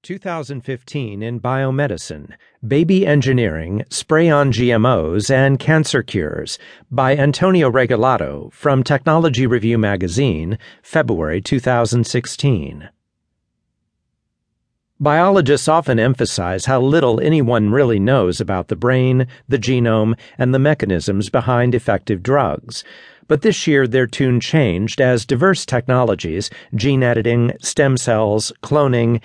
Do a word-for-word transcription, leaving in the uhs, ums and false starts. twenty fifteen in Biomedicine, Baby Engineering, Spray on G M Os and Cancer Cures by Antonio Regalado from Technology Review magazine, February two thousand sixteen. Biologists often emphasize how little anyone really knows about the brain, the genome, and the mechanisms behind effective drugs. But this year their tune changed as diverse technologies, gene editing, stem cells, cloning,